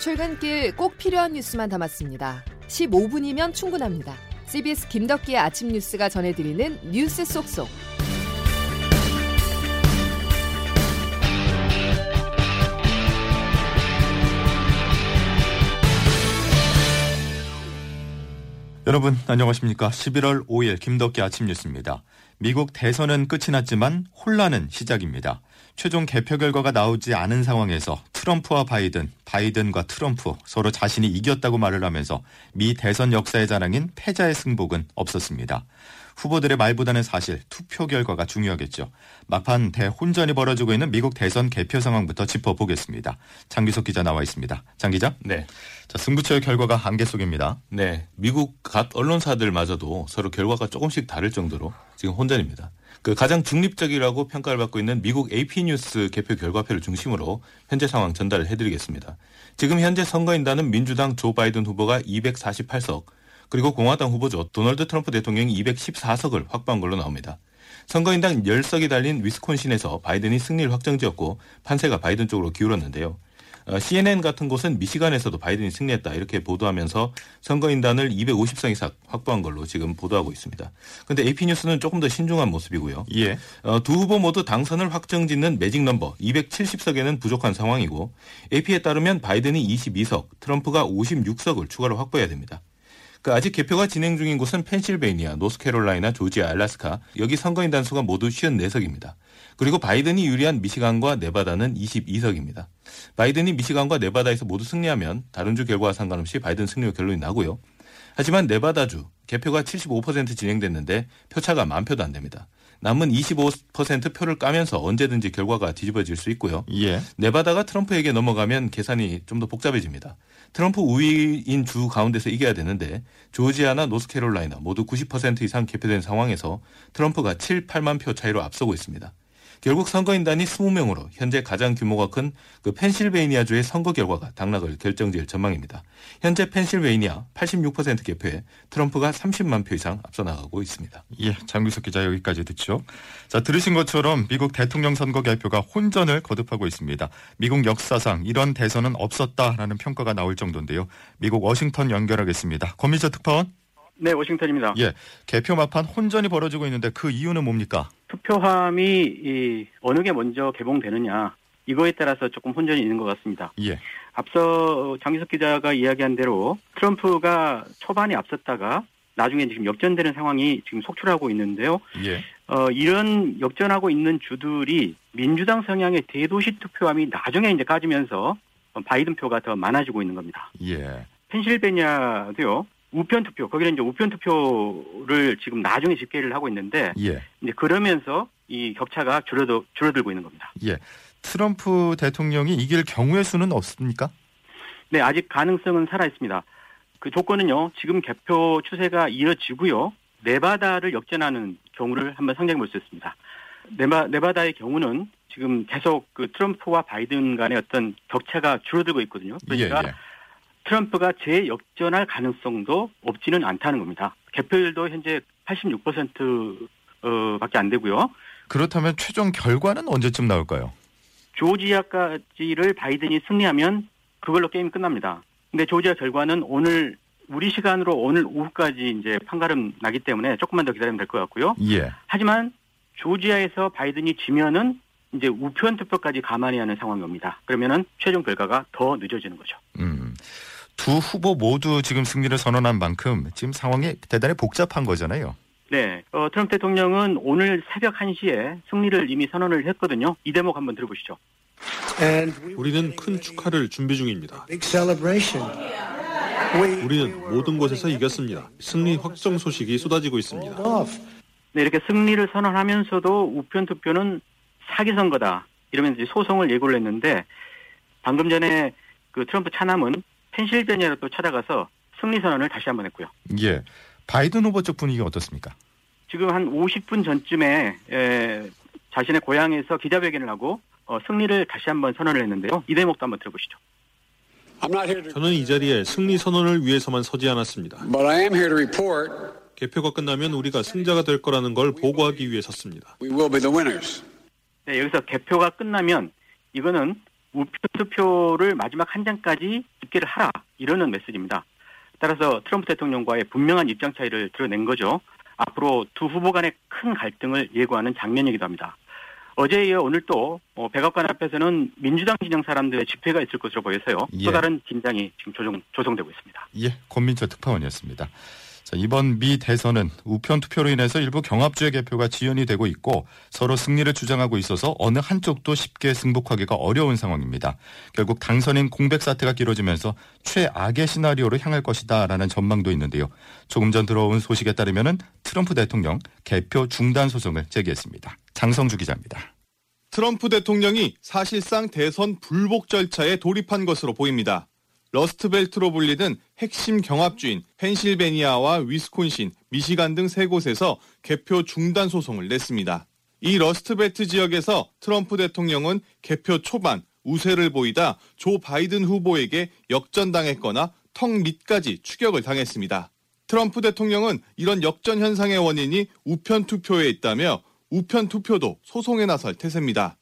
출근길 꼭 필요한 뉴스만 담았습니다. 15분이면 충분합니다. CBS 김덕기의 아침 뉴스가 전해드리는 뉴스 속속. 여러분 안녕하십니까. 11월 5일 김덕기 아침 뉴스입니다. 미국 대선은 끝이 났지만 혼란은 시작입니다. 최종 개표 결과가 나오지 않은 상황에서 트럼프와 바이든, 바이든과 트럼프 서로 자신이 이겼다고 말을 하면서 미 대선 역사의 자랑인 패자의 승복은 없었습니다. 후보들의 말보다는 사실, 투표 결과가 중요하겠죠. 막판 대혼전이 벌어지고 있는 미국 대선 개표 상황부터 짚어보겠습니다. 장기석 기자 나와 있습니다. 장 기자. 네. 자, 승부처의 결과가 안개 속입니다. 네. 미국 각 언론사들마저도 서로 결과가 조금씩 다를 정도로 지금 혼전입니다. 그 가장 중립적이라고 평가를 받고 있는 미국 AP뉴스 개표 결과표를 중심으로 현재 상황 전달을 해드리겠습니다. 지금 현재 선거인단은 민주당 조 바이든 후보가 248석, 그리고 공화당 후보죠. 도널드 트럼프 대통령이 214석을 확보한 걸로 나옵니다. 선거인당 10석이 달린 위스콘신에서 바이든이 승리를 확정지었고 판세가 바이든 쪽으로 기울었는데요. CNN 같은 곳은 미시간에서도 바이든이 승리했다 이렇게 보도하면서 선거인단을 250석 이상 확보한 걸로 지금 보도하고 있습니다. 그런데 AP뉴스는 조금 더 신중한 모습이고요. 예. 두 후보 모두 당선을 확정짓는 매직 넘버 270석에는 부족한 상황이고 AP에 따르면 바이든이 22석, 트럼프가 56석을 추가로 확보해야 됩니다. 아직 개표가 진행 중인 곳은 펜실베이니아, 노스캐롤라이나, 조지아, 알라스카 여기 선거인단 수가 모두 54석입니다. 그리고 바이든이 유리한 미시간과 네바다는 22석입니다. 바이든이 미시간과 네바다에서 모두 승리하면 다른 주 결과와 상관없이 바이든 승리로 결론이 나고요. 하지만 네바다주 개표가 75% 진행됐는데 표차가 만 표도 안 됩니다. 남은 25% 표를 까면서 언제든지 결과가 뒤집어질 수 있고요. 예. 네바다가 트럼프에게 넘어가면 계산이 좀 더 복잡해집니다. 트럼프 우위인 주 가운데서 이겨야 되는데 조지아나 노스캐롤라이나 모두 90% 이상 개표된 상황에서 트럼프가 7, 8만 표 차이로 앞서고 있습니다. 결국 선거인단이 20명으로 현재 가장 규모가 큰 그 펜실베이니아주의 선거 결과가 당락을 결정지을 전망입니다. 현재 펜실베이니아 86% 개표에 트럼프가 30만 표 이상 앞서 나가고 있습니다. 예, 장규석 기자 여기까지 듣죠. 자, 들으신 것처럼 미국 대통령 선거 개표가 혼전을 거듭하고 있습니다. 미국 역사상 이런 대선은 없었다라는 평가가 나올 정도인데요. 미국 워싱턴 연결하겠습니다. 권민주 특파원. 네, 워싱턴입니다. 예, 개표 막판 혼전이 벌어지고 있는데 그 이유는 뭡니까? 투표함이 어느 게 먼저 개봉되느냐 이거에 따라서 조금 혼전이 있는 것 같습니다. 예. 앞서 장기석 기자가 이야기한 대로 트럼프가 초반에 앞섰다가 나중에 지금 역전되는 상황이 지금 속출하고 있는데요. 예. 이런 역전하고 있는 주들이 민주당 성향의 대도시 투표함이 나중에 이제 까지면서 바이든 표가 더 많아지고 있는 겁니다. 예. 펜실베니아도요. 우편 투표, 거기는 이제 우편 투표를 지금 나중에 집계를 하고 있는데, 예. 이제 그러면서 이 격차가 줄어들고 있는 겁니다. 예. 트럼프 대통령이 이길 경우의 수는 없습니까? 네, 아직 가능성은 살아있습니다. 그 조건은요, 지금 개표 추세가 이어지고요, 네바다를 역전하는 경우를 한번 상정해 볼 수 있습니다. 네바다의 경우는 지금 계속 그 트럼프와 바이든 간의 어떤 격차가 줄어들고 있거든요. 그러니까 예, 예. 트럼프가 재역전할 가능성도 없지는 않다는 겁니다. 개표율도 현재 86%밖에 안 되고요. 그렇다면 최종 결과는 언제쯤 나올까요? 조지아까지를 바이든이 승리하면 그걸로 게임이 끝납니다. 근데 조지아 결과는 오늘 우리 시간으로 오늘 오후까지 이제 판가름 나기 때문에 조금만 더 기다리면 될 것 같고요. 예. 하지만 조지아에서 바이든이 지면은 이제 우편 투표까지 감안이 하는 상황인 겁니다. 그러면은 최종 결과가 더 늦어지는 거죠. 두 후보 모두 지금 승리를 선언한 만큼 지금 상황이 대단히 복잡한 거잖아요. 네. 트럼프 대통령은 오늘 새벽 1시에 승리를 이미 선언을 했거든요. 이 대목 한번 들어보시죠. 우리는 큰 축하를 준비 중입니다. 우리는 모든 곳에서 이겼습니다. 승리 확정 소식이 쏟아지고 있습니다. 네, 이렇게 승리를 선언하면서도 우편 투표는 사기 선거다 이러면서 소송을 예고를 했는데 방금 전에 그 트럼프 차남은 펜실베니아로 또 찾아가서 승리 선언을 다시 한번 했고요. 예, 바이든 후보 쪽 분위기가 어떻습니까? 지금 한 50분 전쯤에 자신의 고향에서 기자회견을 하고 승리를 다시 한번 선언을 했는데요. 이 대목도 한번 들어보시죠. 저는 이 자리에 승리 선언을 위해서만 서지 않았습니다. 개표가 끝나면 우리가 승자가 될 거라는 걸 보고하기 위해 섰습니다. 네, 여기서 개표가 끝나면 이거는 우표 투표를 마지막 한 장까지 집계를 하라, 이러는 메시지입니다. 따라서 트럼프 대통령과의 분명한 입장 차이를 드러낸 거죠. 앞으로 두 후보 간의 큰 갈등을 예고하는 장면이기도 합니다. 어제에 이어 오늘 또 백악관 앞에서는 민주당 진영 사람들의 집회가 있을 것으로 보여서요. 예. 또 다른 긴장이 지금 조성되고 있습니다. 예, 권민철 특파원이었습니다. 자, 이번 미 대선은 우편 투표로 인해서 일부 경합주의 개표가 지연이 되고 있고 서로 승리를 주장하고 있어서 어느 한쪽도 쉽게 승복하기가 어려운 상황입니다. 결국 당선인 공백 사태가 길어지면서 최악의 시나리오로 향할 것이다라는 전망도 있는데요. 조금 전 들어온 소식에 따르면 트럼프 대통령 개표 중단 소송을 제기했습니다. 장성주 기자입니다. 트럼프 대통령이 사실상 대선 불복 절차에 돌입한 것으로 보입니다. 러스트벨트로 불리는 핵심 경합주인 펜실베이니아와 위스콘신, 미시간 등 세 곳에서 개표 중단 소송을 냈습니다. 이 러스트벨트 지역에서 트럼프 대통령은 개표 초반 우세를 보이다 조 바이든 후보에게 역전당했거나 턱 밑까지 추격을 당했습니다. 트럼프 대통령은 이런 역전 현상의 원인이 우편 투표에 있다며 우편 투표도 소송에 나설 태세입니다.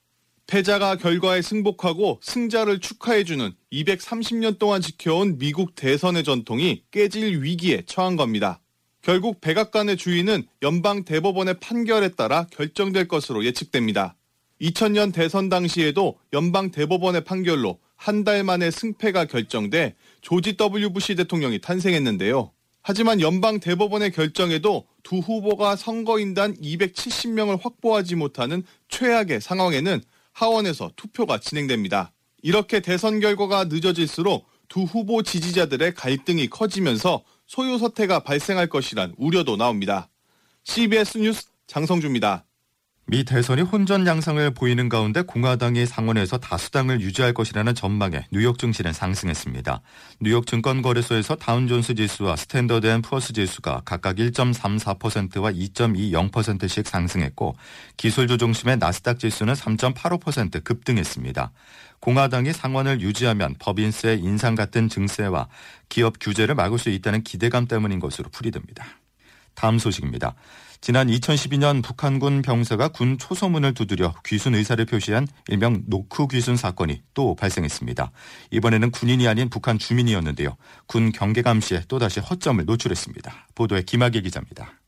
패자가 결과에 승복하고 승자를 축하해주는 230년 동안 지켜온 미국 대선의 전통이 깨질 위기에 처한 겁니다. 결국 백악관의 주인은 연방 대법원의 판결에 따라 결정될 것으로 예측됩니다. 2000년 대선 당시에도 연방 대법원의 판결로 한 달 만에 승패가 결정돼 조지 W. 부시 대통령이 탄생했는데요. 하지만 연방 대법원의 결정에도 두 후보가 선거인단 270명을 확보하지 못하는 최악의 상황에는 하원에서 투표가 진행됩니다. 이렇게 대선 결과가 늦어질수록 두 후보 지지자들의 갈등이 커지면서 소요 사태가 발생할 것이란 우려도 나옵니다. CBS 뉴스 장성주입니다. 미 대선이 혼전 양상을 보이는 가운데 공화당이 상원에서 다수당을 유지할 것이라는 전망에 뉴욕 증시는 상승했습니다. 뉴욕 증권거래소에서 다우존스 지수와 스탠더드 앤푸어스 지수가 각각 1.34%와 2.20%씩 상승했고 기술주 중심의 나스닥 지수는 3.85% 급등했습니다. 공화당이 상원을 유지하면 법인세 인상 같은 증세와 기업 규제를 막을 수 있다는 기대감 때문인 것으로 풀이됩니다. 다음 소식입니다. 지난 2012년 북한군 병사가 군 초소문을 두드려 귀순 의사를 표시한 일명 노크 귀순 사건이 또 발생했습니다. 이번에는 군인이 아닌 북한 주민이었는데요. 군 경계 감시에 또다시 허점을 노출했습니다. 보도에 김학일 기자입니다.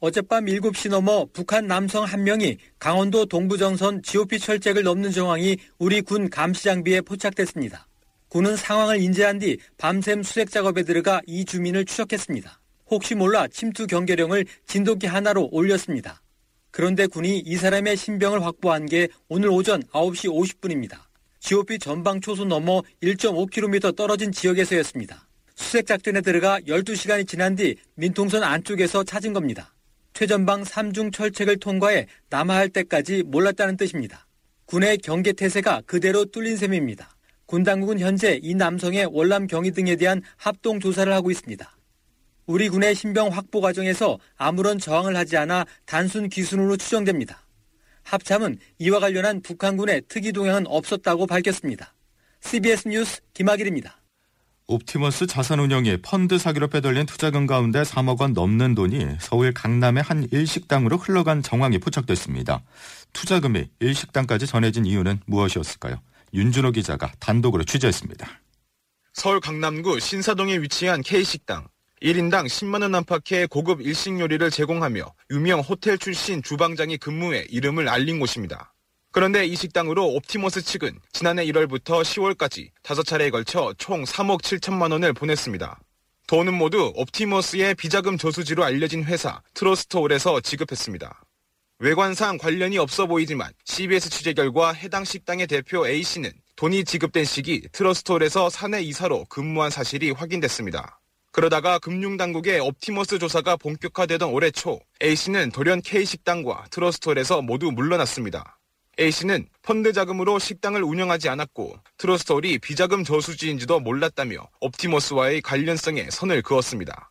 어젯밤 7시 넘어 북한 남성 한 명이 강원도 동부정선 GOP 철책을 넘는 정황이 우리 군 감시 장비에 포착됐습니다. 군은 상황을 인지한 뒤 밤샘 수색 작업에 들어가 이 주민을 추적했습니다. 혹시 몰라 침투 경계령을 진돗개 하나로 올렸습니다. 그런데 군이 이 사람의 신병을 확보한 게 오늘 오전 9시 50분입니다. GOP 전방 초소 넘어 1.5km 떨어진 지역에서였습니다. 수색작전에 들어가 12시간이 지난 뒤 민통선 안쪽에서 찾은 겁니다. 최전방 3중 철책을 통과해 남하할 때까지 몰랐다는 뜻입니다. 군의 경계태세가 그대로 뚫린 셈입니다. 군 당국은 현재 이 남성의 월남 경위 등에 대한 합동 조사를 하고 있습니다. 우리 군의 신병 확보 과정에서 아무런 저항을 하지 않아 단순 귀순으로 추정됩니다. 합참은 이와 관련한 북한군의 특이 동향은 없었다고 밝혔습니다. CBS 뉴스 김학일입니다. 옵티머스 자산운용이 펀드 사기로 빼돌린 투자금 가운데 3억 원 넘는 돈이 서울 강남의 한 일식당으로 흘러간 정황이 포착됐습니다. 투자금이 일식당까지 전해진 이유는 무엇이었을까요? 윤준호 기자가 단독으로 취재했습니다. 서울 강남구 신사동에 위치한 K식당. 1인당 10만원 안팎의 고급 일식 요리를 제공하며 유명 호텔 출신 주방장이 근무해 이름을 알린 곳입니다. 그런데 이 식당으로 옵티머스 측은 지난해 1월부터 10월까지 5차례에 걸쳐 총 3억 7천만 원을 보냈습니다. 돈은 모두 옵티머스의 비자금 조수지로 알려진 회사 트러스트홀에서 지급했습니다. 외관상 관련이 없어 보이지만 CBS 취재 결과 해당 식당의 대표 A씨는 돈이 지급된 시기 트러스트홀에서 사내 이사로 근무한 사실이 확인됐습니다. 그러다가 금융당국의 옵티머스 조사가 본격화되던 올해 초 A씨는 돌연 K식당과 트러스트홀에서 모두 물러났습니다. A씨는 펀드 자금으로 식당을 운영하지 않았고 트러스트홀이 비자금 저수지인지도 몰랐다며 옵티머스와의 관련성에 선을 그었습니다.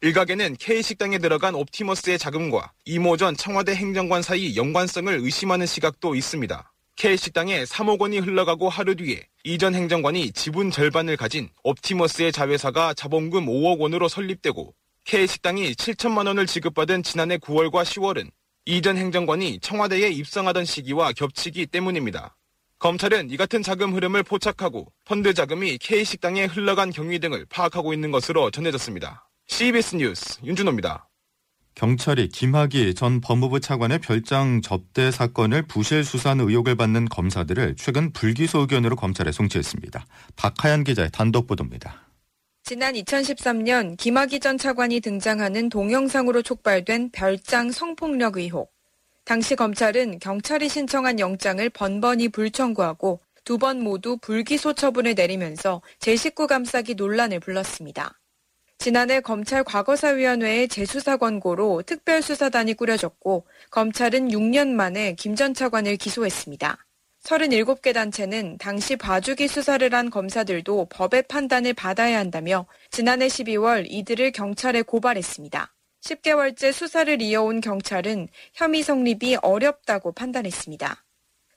일각에는 K식당에 들어간 옵티머스의 자금과 이모 전 청와대 행정관 사이 연관성을 의심하는 시각도 있습니다. K식당에 3억 원이 흘러가고 하루 뒤에 이전 행정관이 지분 절반을 가진 옵티머스의 자회사가 자본금 5억 원으로 설립되고 K식당이 7천만 원을 지급받은 지난해 9월과 10월은 이전 행정관이 청와대에 입성하던 시기와 겹치기 때문입니다. 검찰은 이 같은 자금 흐름을 포착하고 펀드 자금이 K식당에 흘러간 경위 등을 파악하고 있는 것으로 전해졌습니다. CBS 뉴스 윤준호입니다. 경찰이 김학의 전 법무부 차관의 별장 접대 사건을 부실 수사한 의혹을 받는 검사들을 최근 불기소 의견으로 검찰에 송치했습니다. 박하연 기자의 단독 보도입니다. 지난 2013년 김학의 전 차관이 등장하는 동영상으로 촉발된 별장 성폭력 의혹. 당시 검찰은 경찰이 신청한 영장을 번번이 불청구하고 두 번 모두 불기소 처분을 내리면서 제19 감싸기 논란을 불렀습니다. 지난해 검찰 과거사위원회의 재수사 권고로 특별수사단이 꾸려졌고 검찰은 6년 만에 김 전 차관을 기소했습니다. 37개 단체는 당시 봐주기 수사를 한 검사들도 법의 판단을 받아야 한다며 지난해 12월 이들을 경찰에 고발했습니다. 10개월째 수사를 이어온 경찰은 혐의 성립이 어렵다고 판단했습니다.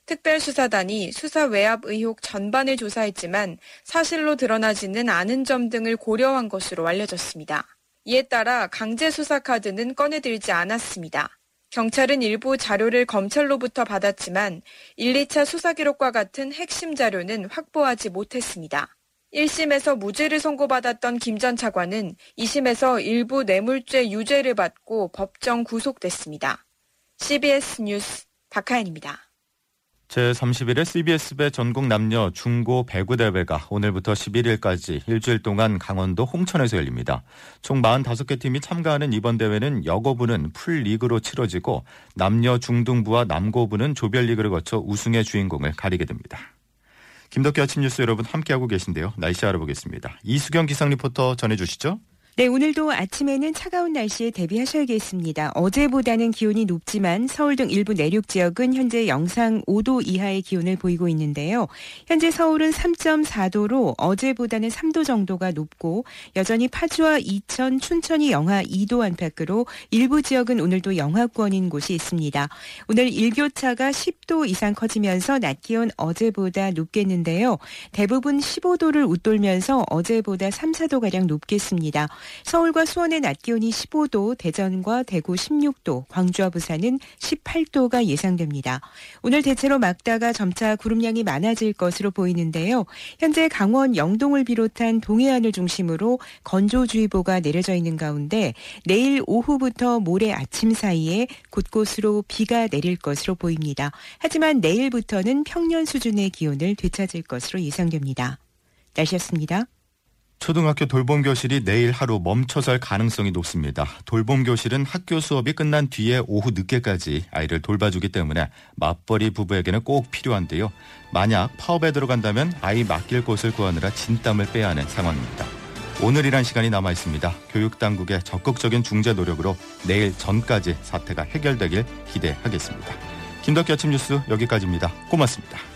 특별수사단이 수사 외압 의혹 전반을 조사했지만 사실로 드러나지는 않은 점 등을 고려한 것으로 알려졌습니다. 이에 따라 강제 수사 카드는 꺼내들지 않았습니다. 경찰은 일부 자료를 검찰로부터 받았지만 1, 2차 수사 기록과 같은 핵심 자료는 확보하지 못했습니다. 1심에서 무죄를 선고받았던 김 전 차관은 2심에서 일부 뇌물죄 유죄를 받고 법정 구속됐습니다. CBS 뉴스 박하연입니다. 제31회 CBS배 전국 남녀 중고 배구 대회가 오늘부터 11일까지 일주일 동안 강원도 홍천에서 열립니다. 총 45개 팀이 참가하는 이번 대회는 여고부는 풀리그로 치러지고 남녀 중등부와 남고부는 조별리그를 거쳐 우승의 주인공을 가리게 됩니다. 김덕기 아침 뉴스 여러분 함께하고 계신데요. 날씨 알아보겠습니다. 이수경 기상 리포터 전해주시죠. 네, 오늘도 아침에는 차가운 날씨에 대비하셔야겠습니다. 어제보다는 기온이 높지만 서울 등 일부 내륙 지역은 현재 영상 5도 이하의 기온을 보이고 있는데요. 현재 서울은 3.4도로 어제보다는 3도 정도가 높고 여전히 파주와 이천, 춘천이 영하 2도 안팎으로 일부 지역은 오늘도 영하권인 곳이 있습니다. 오늘 일교차가 10도 이상 커지면서 낮 기온 어제보다 높겠는데요. 대부분 15도를 웃돌면서 어제보다 3, 4도가량 높겠습니다. 서울과 수원의 낮 기온이 15도, 대전과 대구 16도, 광주와 부산은 18도가 예상됩니다. 오늘 대체로 맑다가 점차 구름량이 많아질 것으로 보이는데요. 현재 강원 영동을 비롯한 동해안을 중심으로 건조주의보가 내려져 있는 가운데 내일 오후부터 모레 아침 사이에 곳곳으로 비가 내릴 것으로 보입니다. 하지만 내일부터는 평년 수준의 기온을 되찾을 것으로 예상됩니다. 날씨였습니다. 초등학교 돌봄교실이 내일 하루 멈춰설 가능성이 높습니다. 돌봄교실은 학교 수업이 끝난 뒤에 오후 늦게까지 아이를 돌봐주기 때문에 맞벌이 부부에게는 꼭 필요한데요. 만약 파업에 들어간다면 아이 맡길 곳을 구하느라 진땀을 빼야 하는 상황입니다. 오늘이란 시간이 남아있습니다. 교육당국의 적극적인 중재 노력으로 내일 전까지 사태가 해결되길 기대하겠습니다. 김덕기 아침 뉴스 여기까지입니다. 고맙습니다.